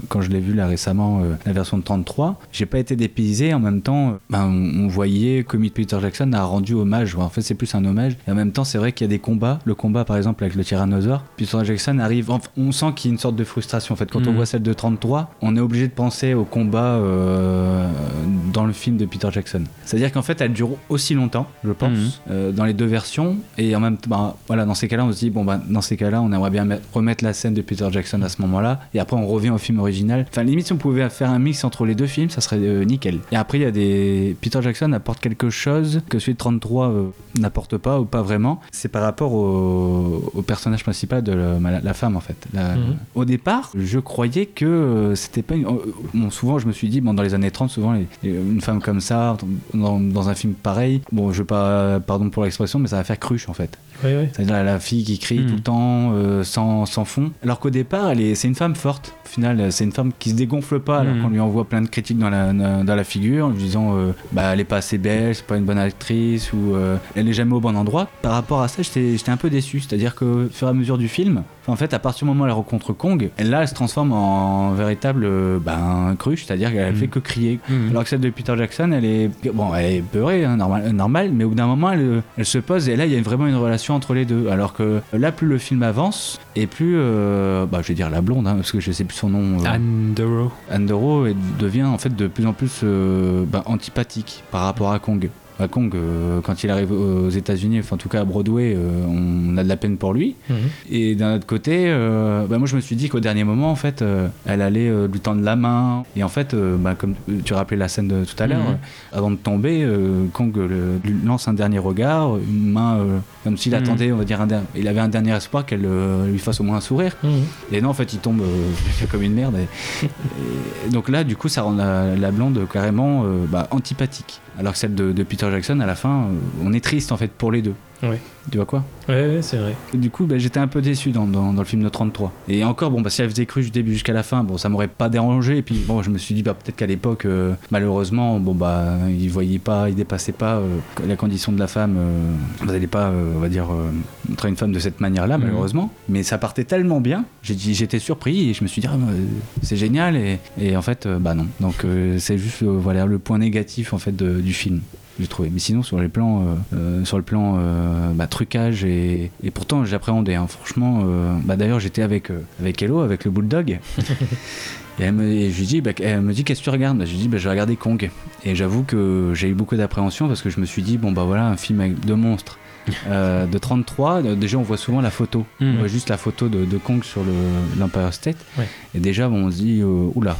quand je l'ai vu là récemment, la version de 33, j'ai pas été dépaysé. En même temps, on voyait que Peter Jackson a rendu hommage. En fait, c'est plus un hommage. Et en même temps, c'est vrai qu'il y a des combats. Le combat, par exemple, avec le tyrannosaure, Peter Jackson arrive. Enfin, on sent qu'il y a une sorte de frustration. En fait, quand on voit celle de 33, on est obligé de penser au combat dans le film de Peter Jackson. C'est-à-dire qu'en fait, elle dure aussi longtemps, je pense, dans les deux versions. Et en même temps, dans ces cas-là, on se dit dans ces cas-là, on aimerait bien remettre la scène de Peter Jackson à ce moment-là. Et après, on revient au film original. Enfin, limite, si on pouvait faire un mix entre les deux films, ça serait nickel. Et après, il y a Peter Jackson apporte quelque chose que celui de 33 n'apporte pas, ou pas vraiment. C'est par rapport au personnage principal de la femme, en fait. Au départ, je croyais que c'était pas une... souvent, je me suis dit, dans les années 30, souvent, une femme comme ça, dans un film pareil, je vais pas... Pardon pour l'expression, mais ça va faire cruche, en fait. Oui, oui. C'est-à-dire la fille qui crie tout le temps, sans fond. Alors qu'au départ, c'est une femme forte. Au final, c'est une femme qui se dégonfle pas, alors qu'on lui envoie plein de critiques dans la figure, en lui disant elle est pas assez belle, c'est pas une bonne actrice, ou elle est jamais au bon endroit. Par rapport à ça, j'étais un peu déçu. C'est-à-dire que au fur et à mesure du film, En fait, à partir du moment où elle rencontre Kong, là, elle se transforme en véritable cruche, c'est-à-dire qu'elle fait que crier. Alors que celle de Peter Jackson, elle est peurée, hein, normal, mais au bout d'un moment, elle se pose, et là, il y a vraiment une relation entre les deux. Alors que là, plus le film avance, et plus, je vais dire la blonde, hein, parce que je sais plus son nom. Anne Darrow devient en fait de plus en plus antipathique par rapport à Kong. Quand il arrive aux États-Unis, enfin en tout cas à Broadway, on a de la peine pour lui. Et d'un autre côté, moi je me suis dit qu'au dernier moment, en fait, elle allait lui tendre la main. Et en fait, comme tu rappelais la scène de tout à l'heure, avant de tomber, Kong lui lance un dernier regard, une main, comme s'il attendait, on va dire, il avait un dernier espoir qu'elle lui fasse au moins un sourire. Et non, en fait, il tombe comme une merde. Et donc là, du coup, ça rend la blonde carrément antipathique. Alors que celle de Peter Jackson, à la fin, on est triste en fait pour les deux. Ouais. Tu vois quoi ? Ouais, c'est vrai. Du coup, j'étais un peu déçu dans le film de 33. Et encore, si elle faisait cru du début jusqu'à la fin, ça m'aurait pas dérangé. Et puis, je me suis dit, peut-être qu'à l'époque, malheureusement, ils voyaient pas, ils dépassaient pas la condition de la femme. Vous n'allez pas, on va dire, montrer une femme de cette manière-là, malheureusement. Mais ça partait tellement bien, j'étais surpris et je me suis dit, c'est génial. Et en fait, non. Donc, c'est juste, le point négatif en fait du film. J'ai trouvé. Mais sinon, sur les plans, trucage et pourtant j'appréhendais. Hein. Franchement, d'ailleurs j'étais avec Hello, avec le bulldog. Et je lui dis, elle me dit, qu'est-ce que tu regardes ? Je lui dis, je vais regarder Kong. Et j'avoue que j'ai eu beaucoup d'appréhension parce que je me suis dit, un film avec deux monstres. De 33, déjà on voit souvent la photo, on voit juste la photo de Kong sur l'Empire State. Ouais. Et déjà on se dit, oula.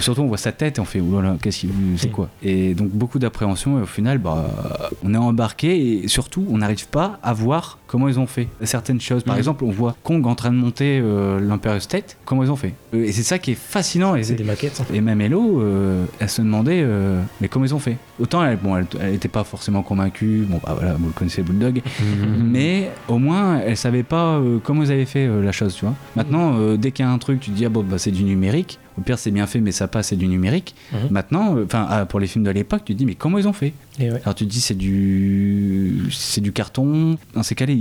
Surtout on voit sa tête et on fait oulala, c'est quoi, et donc beaucoup d'appréhension, et au final on est embarqué, et surtout on n'arrive pas à voir comment ils ont fait certaines choses. Par exemple, on voit Kong en train de monter l'Empire State, comment ils ont fait, et c'est ça qui est fascinant, et c'est des maquettes, hein. Et même Hello, elle se demandait mais comment ils ont fait, autant elle n'était pas forcément convaincue, vous le connaissez, Bulldog, mais au moins elle savait pas comment ils avaient fait la chose, tu vois. Maintenant dès qu'il y a un truc, tu te dis c'est du numérique. Au pire, c'est bien fait, mais ça passe, c'est du numérique. Maintenant, pour les films de l'époque, tu te dis, mais comment ils ont fait ? Et ouais. Alors tu te dis, c'est du carton. Dans ces cas-là, à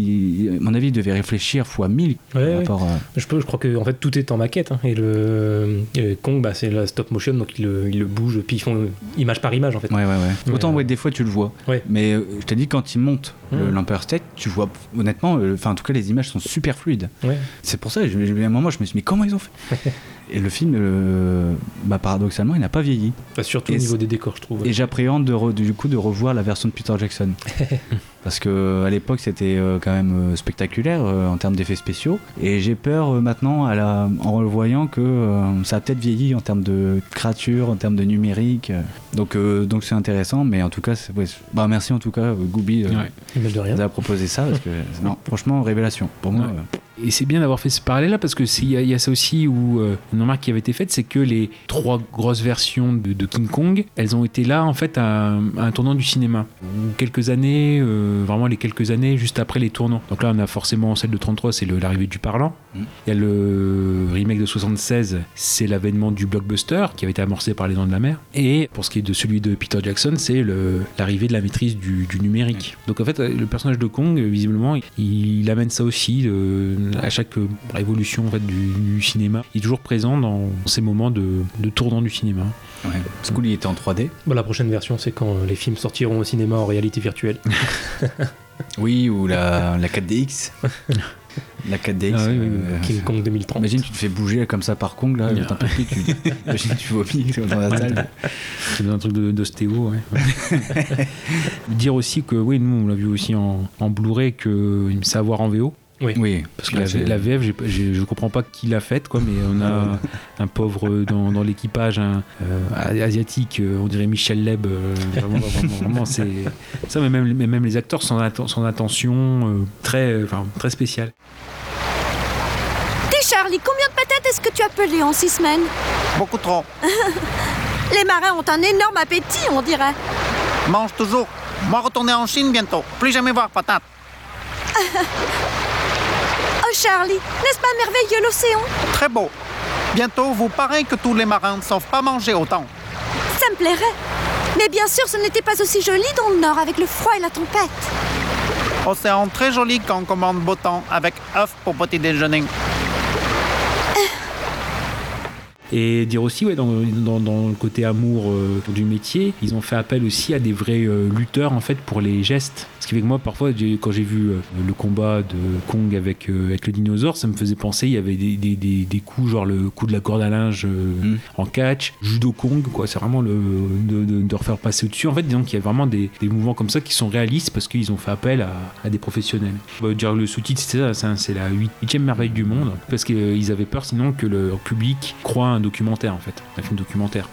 mon avis, il devait réfléchir fois 1000. Ouais, rapport, je crois que en fait, tout est en maquette. Hein, et le Kong, c'est la stop motion, donc il le bouge, puis ils font image par image, en fait. Ouais. Autant, des fois, tu le vois. Ouais. Mais je t'ai dit, quand ils montent l'Empire State, tu vois, honnêtement, en tout cas, les images sont super fluides. Ouais. C'est pour ça, à un moment, je me suis dit, mais comment ils ont fait ? Et le film, paradoxalement, il n'a pas vieilli. Surtout au niveau des décors, je trouve. Et j'appréhende de revoir la version de Peter Jackson. Parce qu'à l'époque, c'était quand même spectaculaire en termes d'effets spéciaux. Et j'ai peur maintenant, en revoyant, que ça a peut-être vieilli en termes de créature, en termes de numérique. Donc c'est intéressant, mais en tout cas, merci en tout cas, Goubi, vous a proposé ça. Parce que, non, franchement, révélation. Pour moi... Et c'est bien d'avoir fait ce parallèle-là, parce que il y a ça aussi où une remarque qui avait été faite, c'est que les trois grosses versions de King Kong, elles ont été là en fait à un tournant du cinéma, ou quelques années, vraiment les quelques années juste après les tournants. Donc là, on a forcément celle de 33, c'est l'arrivée du parlant. Il y a le remake de 76, c'est l'avènement du blockbuster qui avait été amorcé par Les Dents de la Mer. Et pour ce qui est de celui de Peter Jackson, c'est l'arrivée de la maîtrise du numérique. Donc en fait, le personnage de Kong, visiblement, il amène ça aussi. À chaque révolution en fait, du cinéma, il est toujours présent dans ces moments de tournant du cinéma. Ouais. Parce qu'il était en 3D. La prochaine version, c'est quand les films sortiront au cinéma en réalité virtuelle. Oui, ou la 4DX. La 4DX. Ah, oui. King Kong 2030. Imagine, tu te fais bouger comme ça par Kong, là, t'as un peu pris, tu vomis dans la salle. C'est un truc d'ostéo, ouais. Dire aussi que, oui, nous, on l'a vu aussi en Blu-ray, qu'il me sait avoir en VO. Oui, parce que la VF, je comprends pas qui l'a faite, quoi, mais on a un pauvre dans l'équipage, asiatique, on dirait Michel Leb, vraiment c'est ça, mais même les acteurs sans attention, très spéciale. Dis Charlie, combien de patates est-ce que tu as pelées en 6 semaines ? Beaucoup trop. Les marins ont un énorme appétit, on dirait. Mange toujours. Moi, retourner en Chine bientôt. Plus jamais voir patates. Charlie, n'est-ce pas merveilleux l'océan ? Très beau. Bientôt, vous paraît que tous les marins ne savent pas manger autant. Ça me plairait. Mais bien sûr, ce n'était pas aussi joli dans le nord avec le froid et la tempête. Océan très joli quand on commande beau temps, avec œuf pour petit déjeuner. Et dire aussi, ouais, dans le côté amour du métier, ils ont fait appel aussi à des vrais lutteurs en fait pour les gestes. Ce qui fait que moi, parfois, quand j'ai vu le combat de Kong avec le dinosaure, ça me faisait penser, il y avait des coups, genre le coup de la corde à linge en catch, judo Kong, quoi. C'est vraiment de refaire passer au-dessus. En fait, disons qu'il y a vraiment des mouvements comme ça qui sont réalistes parce qu'ils ont fait appel à des professionnels. Dire le sous-titre, c'est la 8e merveille du monde parce qu'ils avaient peur sinon que le public croit un documentaire en fait, un film documentaire.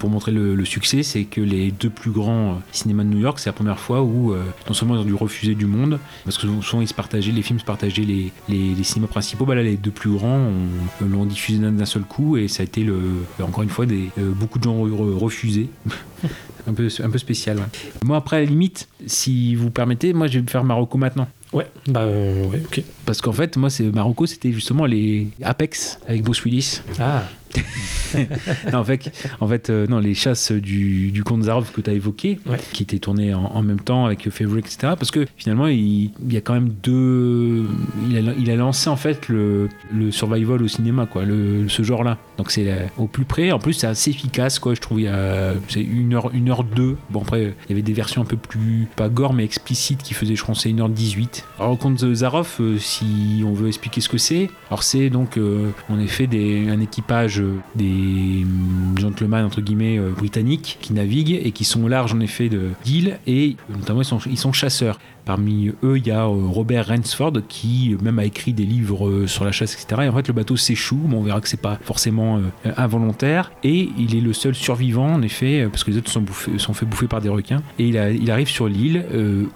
Pour montrer le succès, c'est que les deux plus grands cinémas de New York, c'est la première fois où non seulement ils ont dû refuser du monde, parce que souvent ils se partageaient, les films se partageaient les cinémas principaux, bah là les deux plus grands l'ont diffusé d'un seul coup et ça a été encore une fois beaucoup de gens refusés. un peu spécial. Ouais. Moi après à la limite, si vous permettez, moi je vais faire Marocco maintenant. Ouais, bah ouais, ok. Parce qu'en fait, moi, Marocco, c'était justement les Apex avec Bruce Willis. Ah. Non, en fait, non, les chasses du comte Zarov que tu as évoqué, ouais, qui étaient tournées en même temps avec Fay Wray, etc. Parce que finalement, il y a quand même il a lancé en fait le survival au cinéma, quoi, ce genre-là. Donc c'est au plus près. En plus, c'est assez efficace, quoi. Je trouve c'est 1h02. Bon après, il y avait des versions un peu plus pas gore mais explicites qui faisaient, je crois, c'est 1h18. Alors le comte Zarov, si on veut expliquer ce que c'est, alors c'est donc en effet un équipage des gentlemen entre guillemets britanniques qui naviguent et qui sont au large en effet d'îles et notamment ils sont chasseurs. Parmi eux, il y a Robert Ransford qui même a écrit des livres sur la chasse, etc. Et en fait, le bateau s'échoue. Bon, on verra que c'est pas forcément involontaire. Et il est le seul survivant, en effet, parce que les autres sont fait bouffer par des requins. Et il arrive sur l'île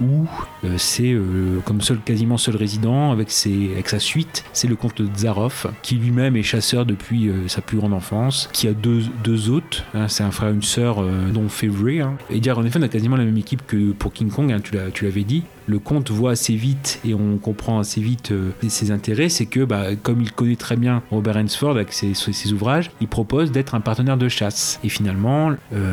où c'est comme quasiment seul résident avec sa suite. C'est le comte Zaroff, qui lui-même est chasseur depuis sa plus grande enfance, qui a deux hôtes. Hein, c'est un frère et une sœur dont Fay Wray. Hein. Et dire en effet, on a quasiment la même équipe que pour King Kong. Hein, tu l'avais dit. Le comte voit assez vite et on comprend assez vite ses intérêts, c'est que comme il connaît très bien Robert Ransford avec ses ouvrages, il propose d'être un partenaire de chasse. Et finalement,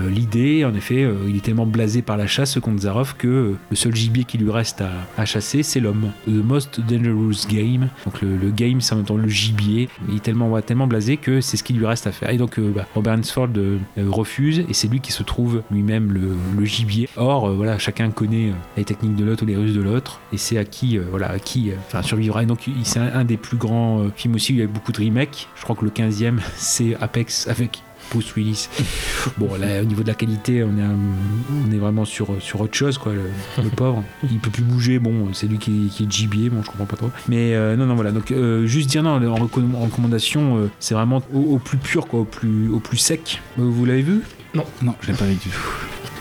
l'idée, en effet, il est tellement blasé par la chasse, ce comte Zaroff, que le seul gibier qui lui reste à chasser, c'est l'homme. The most dangerous game. Donc le game, c'est en même temps le gibier. Il est tellement blasé que c'est ce qui lui reste à faire. Et donc Robert Ransford refuse et c'est lui qui se trouve lui-même le gibier. Or, voilà, chacun connaît les techniques de l'autre ou les ruses de l'autre et c'est à qui survivra. Et donc c'est un des plus grands films aussi, il y a eu beaucoup de remakes. Je crois que le 15e c'est Apex avec Bruce Willis. Bon là au niveau de la qualité on est vraiment sur autre chose, quoi. Le pauvre il peut plus bouger, bon c'est lui qui est gibier, bon je comprends pas trop mais non voilà donc juste dire non en recommandation c'est vraiment au plus pur, quoi, au plus sec. Vous l'avez vu? Non je l'ai pas vu du tout.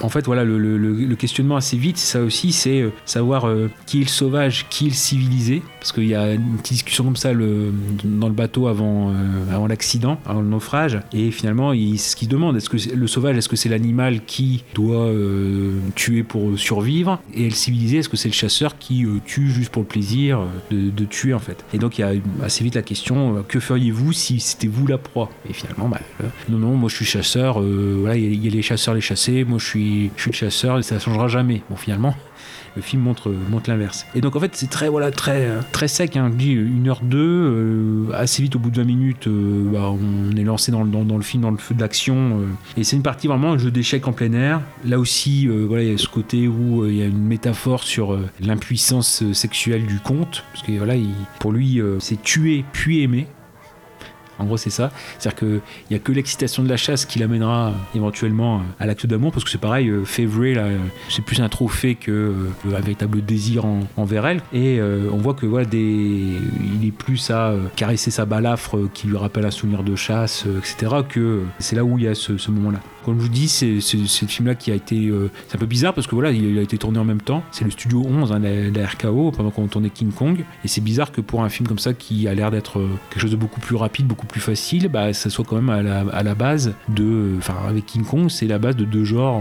En fait, voilà, le questionnement assez vite, ça aussi, c'est savoir qui est le sauvage, qui est le civilisé. Parce qu'il y a une petite discussion comme ça dans le bateau avant l'accident, avant le naufrage. Et finalement, ce qu'ils demandent, est-ce que le sauvage, est-ce que c'est l'animal qui doit tuer pour survivre? Et le civilisé, est-ce que c'est le chasseur qui tue juste pour le plaisir de tuer, en fait? Et donc, il y a assez vite la question, que feriez-vous si c'était vous la proie? Et finalement, non, moi je suis chasseur, voilà, il y a les chasseurs, les chassés, moi je suis le chasseur et ça ne changera jamais. Bon, finalement, le film montre l'inverse. Et donc, en fait, c'est très sec. Hein. 1h02, assez vite, au bout de 20 minutes, on est lancé dans le film, dans le feu de l'action. Et c'est une partie vraiment un jeu d'échecs en plein air. Là aussi, il y a ce côté où il y a une métaphore sur l'impuissance sexuelle du comte. Parce que pour lui, c'est tuer puis aimer. En gros, c'est ça. C'est-à-dire qu'il n'y a que l'excitation de la chasse qui l'amènera éventuellement à l'acte d'amour, parce que c'est pareil, Fay Wray, c'est plus un trophée qu'un véritable désir envers elle. Et on voit que il est plus à caresser sa balafre qui lui rappelle un souvenir de chasse, etc., que c'est là où il y a ce moment-là. Comme je vous dis, c'est le film-là qui a été... c'est un peu bizarre parce que il a été tourné en même temps. C'est le studio 11, hein, la RKO, pendant qu'on tournait King Kong. Et c'est bizarre que pour un film comme ça, qui a l'air d'être quelque chose de beaucoup plus rapide, beaucoup plus facile, ça soit quand même à la base de... Enfin, avec King Kong, c'est la base de deux genres...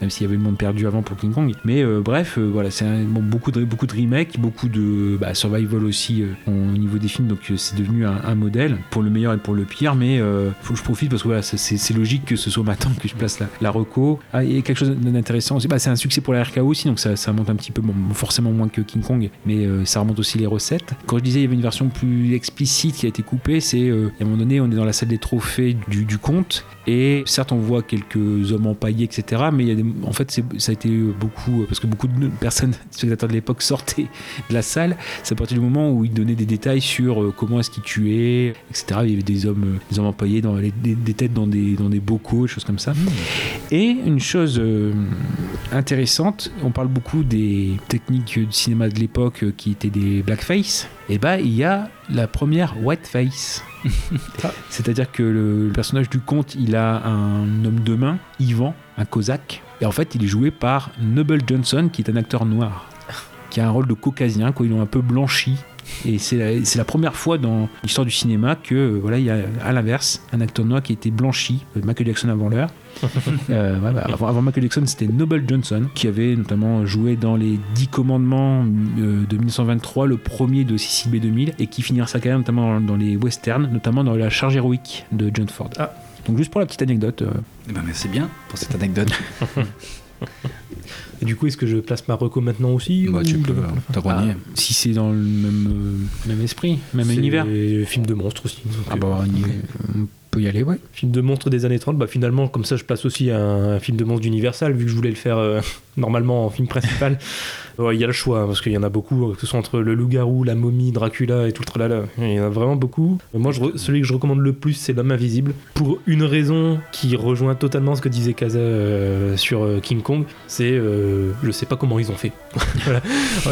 même s'il y avait le monde perdu avant pour King Kong. Mais bref, voilà, c'est beaucoup de remakes, beaucoup de survival aussi au niveau des films, donc c'est devenu un modèle pour le meilleur et pour le pire. Mais je profite parce que voilà, c'est logique que ce soit maintenant que je place la reco. Ah, et quelque chose d'intéressant aussi, c'est un succès pour la RKO aussi, donc ça monte un petit peu, forcément moins que King Kong, mais ça remonte aussi les recettes. Quand je disais il y avait une version plus explicite qui a été coupée, c'est à un moment donné on est dans la salle des trophées du conte, et certes on voit quelques hommes empaillés, etc., mais il y a en fait ça a été beaucoup, parce que beaucoup de personnes, spectateurs de l'époque, sortaient de la salle. C'est à partir du moment où ils donnaient des détails sur comment est-ce qu'ils tuaient, etc. Il y avait des hommes empaillés, des têtes dans des bocaux, des choses comme ça. Et une chose intéressante, on parle beaucoup des techniques du cinéma de l'époque qui étaient des blackface, et il y a la première whiteface. C'est-à-dire que le personnage du conte, il a un homme de main, Ivan, un cosaque, et en fait il est joué par Noble Johnson, qui est un acteur noir, qui a un rôle de caucasien, quoi, ils l'ont un peu blanchi. Et c'est la première fois dans l'histoire du cinéma que voilà, il y a à l'inverse un acteur noir qui a été blanchi, Michael Jackson avant l'heure. Avant Michael Jackson, c'était Noble Johnson, qui avait notamment joué dans les 10 commandements de 1923, le premier de Cecil B. DeMille, et qui finira sa carrière notamment dans les westerns, notamment dans La Charge héroïque de John Ford. Ah. Donc juste pour la petite anecdote. Merci bien pour cette anecdote. Et du coup, est-ce que je place ma reco maintenant aussi? Tu peux, t'as renié. Si c'est dans le même esprit, même univers. C'est film de monstre aussi. On peut y aller, ouais. Film de monstre des années 30, finalement, comme ça, je place aussi un film de monstre d'Universal, vu que je voulais le faire normalement en film principal. Il y a le choix, parce qu'il y en a beaucoup, que ce soit entre le loup-garou, la momie, Dracula et tout le tralala. Il y en a vraiment beaucoup. Moi, celui que je recommande le plus, c'est L'Homme Invisible, pour une raison qui rejoint totalement ce que disait Kaza sur King Kong, c'est je sais pas comment ils ont fait. Voilà.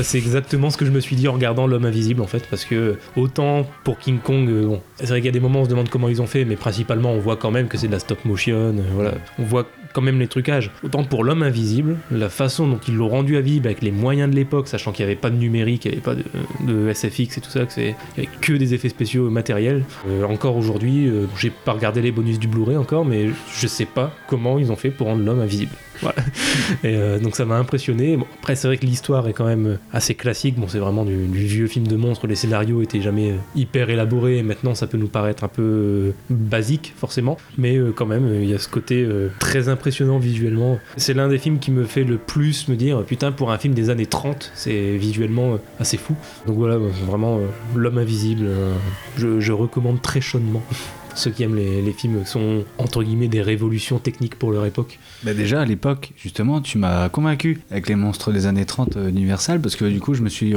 C'est exactement ce que je me suis dit en regardant L'Homme Invisible, en fait, parce que autant pour King Kong, c'est vrai qu'il y a des moments où on se demande comment ils ont fait, mais principalement on voit quand même que c'est de la stop motion, voilà, on voit quand même les trucages. Autant pour L'Homme Invisible, la façon dont ils l'ont rendu à vivre avec les moyens de l'époque, sachant qu'il n'y avait pas de numérique, il n'y avait pas de SFX et tout ça, qu'il n'y avait que des effets spéciaux matériels. Encore aujourd'hui, j'ai pas regardé les bonus du Blu-ray encore, mais je sais pas comment ils ont fait pour rendre l'homme invisible. Voilà. Et donc ça m'a impressionné. Après, c'est vrai que l'histoire est quand même assez classique. C'est vraiment du vieux film de monstre. Les scénarios étaient jamais hyper élaborés. Maintenant, ça peut nous paraître un peu basique, forcément. Mais quand même, il y a ce côté très impressionnant visuellement. C'est l'un des films qui me fait le plus me dire putain, pour un film des années 30, c'est visuellement assez fou. Donc voilà, vraiment l'homme invisible. Je recommande très chaudement. Ceux qui aiment les films sont entre guillemets des révolutions techniques pour leur époque. Déjà à l'époque, justement, tu m'as convaincu avec les monstres des années 30 Universal, parce que du coup je me suis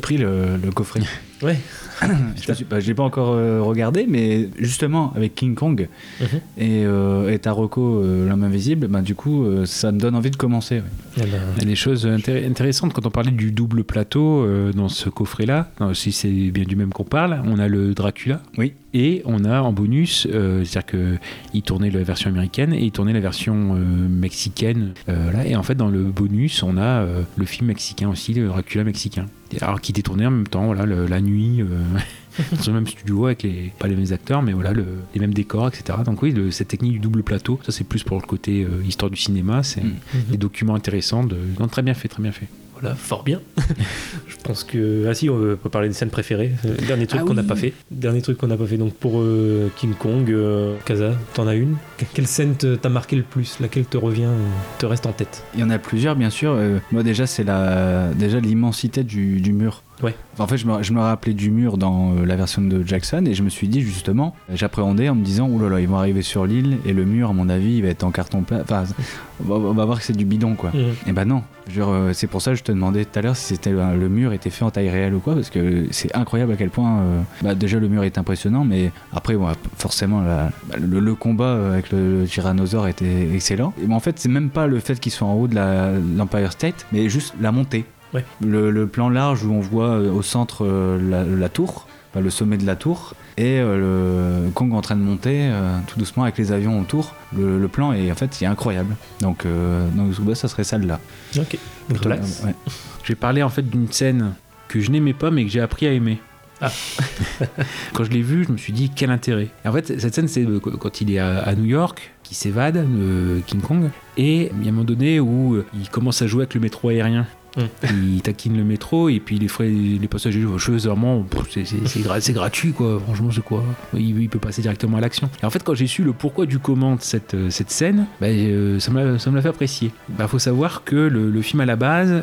pris le coffret. Ouais. Je l'ai pas encore regardé, mais justement avec King Kong et Taroko, l'homme invisible, du coup ça me donne envie de commencer. Ouais. Il y a des choses intéressantes quand on parlait du double plateau dans ce coffret là. Si c'est bien du même qu'on parle, on a le Dracula. Oui. Et on a en bonus, c'est-à-dire que il tournait la version américaine et il tournait la version mexicaine. Là, et en fait dans le bonus on a le film mexicain aussi, le Dracula mexicain. Alors qui était tourné en même temps, voilà, la nuit, dans le même studio avec pas les mêmes acteurs, mais voilà, les mêmes décors, etc. Donc oui, cette technique du double plateau, ça c'est plus pour le côté histoire du cinéma, c'est des documents intéressants, donc très bien fait. Voilà, fort bien. Je pense que... on peut parler des scènes préférées. Dernier truc qu'on n'a pas fait. Donc pour King Kong, Kaza, t'en as une? Quelle scène t'a marqué le plus? Laquelle te revient, te reste en tête? Il y en a plusieurs, bien sûr. Moi déjà, c'est l'immensité du mur. Ouais. En fait, je me rappelais du mur dans la version de Jackson, et je me suis dit justement, j'appréhendais en me disant oulala, ils vont arriver sur l'île et le mur, à mon avis, il va être en carton plat. Enfin, on va voir que c'est du bidon, quoi. Et non. C'est pour ça que je te demandais tout à l'heure si c'était le mur était fait en taille réelle ou quoi, parce que c'est incroyable à quel point. Déjà, le mur est impressionnant, mais après, forcément, le combat avec le tyrannosaure était excellent. Et en fait, c'est même pas le fait qu'ils soient en haut de l'Empire State, mais juste la montée. Ouais. Le plan large où on voit au centre la tour, le sommet de la tour, et le Kong en train de monter tout doucement avec les avions autour. Le plan est en fait incroyable. Donc ça serait celle-là. Ok. Relax. Ouais. J'ai parlé en fait d'une scène que je n'aimais pas mais que j'ai appris à aimer. Ah. Quand je l'ai vu, je me suis dit quel intérêt. Et en fait, cette scène, c'est quand il est à New York, qui s'évade, King Kong, et il y a un moment donné où il commence à jouer avec le métro aérien. Il taquine le métro et puis les passagers joyeusement, c'est gratuit quoi, franchement c'est quoi, il peut passer directement à l'action. Et en fait quand j'ai su le pourquoi du comment de cette scène, ça me l'a fait apprécier. Faut savoir que le film à la base,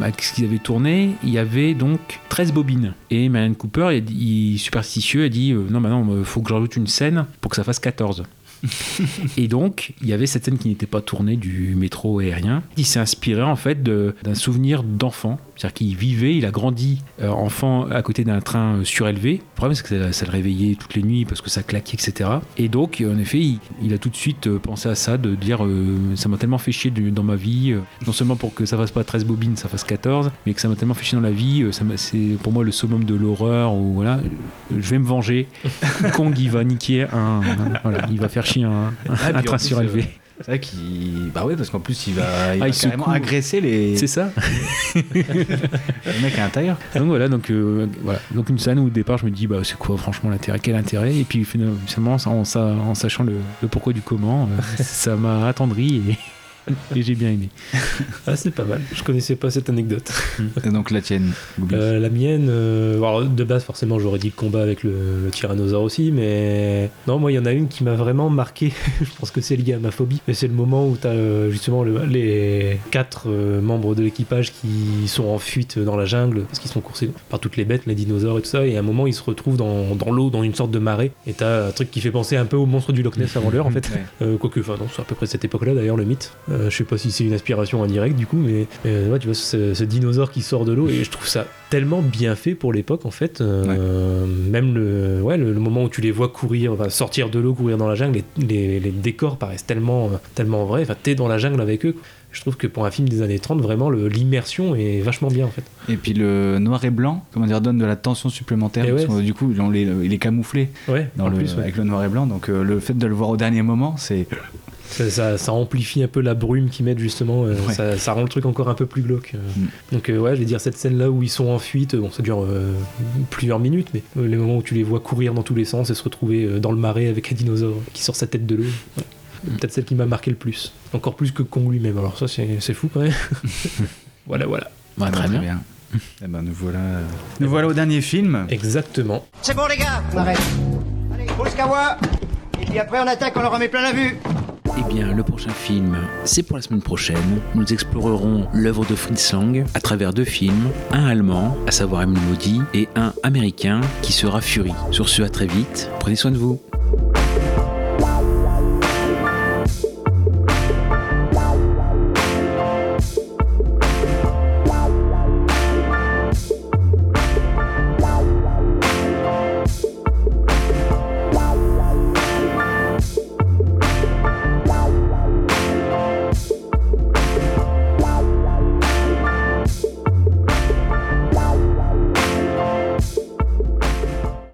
avec ce qu'ils avaient tourné, il y avait donc 13 bobines et Merian Cooper, il superstitieux, a dit non, faut que je rajoute une scène pour que ça fasse 14. Et donc il y avait cette scène qui n'était pas tournée du métro aérien. Il s'est inspiré en fait d'un souvenir d'enfant, c'est-à-dire qu'il vivait, il a grandi enfant à côté d'un train surélevé. Le problème c'est que ça le réveillait toutes les nuits parce que ça claquait, etc. Et donc en effet il a tout de suite pensé à ça, de dire ça m'a tellement fait chier dans ma vie, non seulement pour que ça fasse pas 13 bobines, ça fasse 14, mais que ça m'a tellement fait chier dans la vie, c'est pour moi le summum de l'horreur, ou voilà, je vais me venger. Kong il va niquer il va faire chier un train surélevé. C'est vrai qu'il... Bah ouais, parce qu'en plus, il va carrément agresser les... C'est ça. Le mec à l'intérieur. Donc voilà, donc une scène où au départ, je me dis, c'est quoi franchement l'intérêt ? Quel intérêt ? Et puis finalement, en sachant le pourquoi du comment, ça m'a attendri et j'ai bien aimé. Ah, c'est pas mal. Je connaissais pas cette anecdote. Et donc la tienne, la mienne, alors de base forcément j'aurais dit le combat avec le tyrannosaure aussi, mais non, moi il y en a une qui m'a vraiment marqué. Je pense que c'est lié à ma phobie, mais c'est le moment où t'as justement les 4 membres de l'équipage qui sont en fuite dans la jungle parce qu'ils sont coursés par toutes les bêtes, les dinosaures et tout ça, et à un moment ils se retrouvent dans l'eau, dans une sorte de marée, et t'as un truc qui fait penser un peu au monstre du Loch Ness avant l'heure en fait. Quoique, enfin non, c'est à peu près cette époque là d'ailleurs le mythe. Je sais pas si c'est une inspiration indirecte du coup, mais ouais, tu vois ce dinosaure qui sort de l'eau, et je trouve ça tellement bien fait pour l'époque en fait. Même le moment où tu les vois courir, sortir de l'eau, courir dans la jungle, les décors paraissent tellement vrais, t'es dans la jungle avec eux. Je trouve que pour un film des années 30, vraiment, l'immersion est vachement bien, en fait. Et puis le noir et blanc, comment dire, donne de la tension supplémentaire. Ouais, du coup, il est camouflé avec le noir et blanc. Donc le fait de le voir au dernier moment, c'est... Ça amplifie un peu la brume qu'ils mettent, justement. Ça rend le truc encore un peu plus glauque. Donc je vais dire, cette scène-là où ils sont en fuite, ça dure plusieurs minutes, mais les moments où tu les vois courir dans tous les sens et se retrouver dans le marais avec un dinosaure qui sort sa tête de l'eau... Ouais. Peut-être celle qui m'a marqué le plus. Encore plus que Kong lui-même. Alors ça, c'est fou, quand même. Voilà. Bah, très bien. Eh ben, nous voilà au dernier film. Exactement. C'est bon, les gars, on arrête. Allez, pousse Kawa. Et puis après, on attaque, on leur remet plein la vue. Eh bien, le prochain film, c'est pour la semaine prochaine. Nous explorerons l'œuvre de Fritz Lang à travers 2 films, un allemand, à savoir Emmanuel Maudit, et un américain qui sera Fury. Sur ce, à très vite. Prenez soin de vous.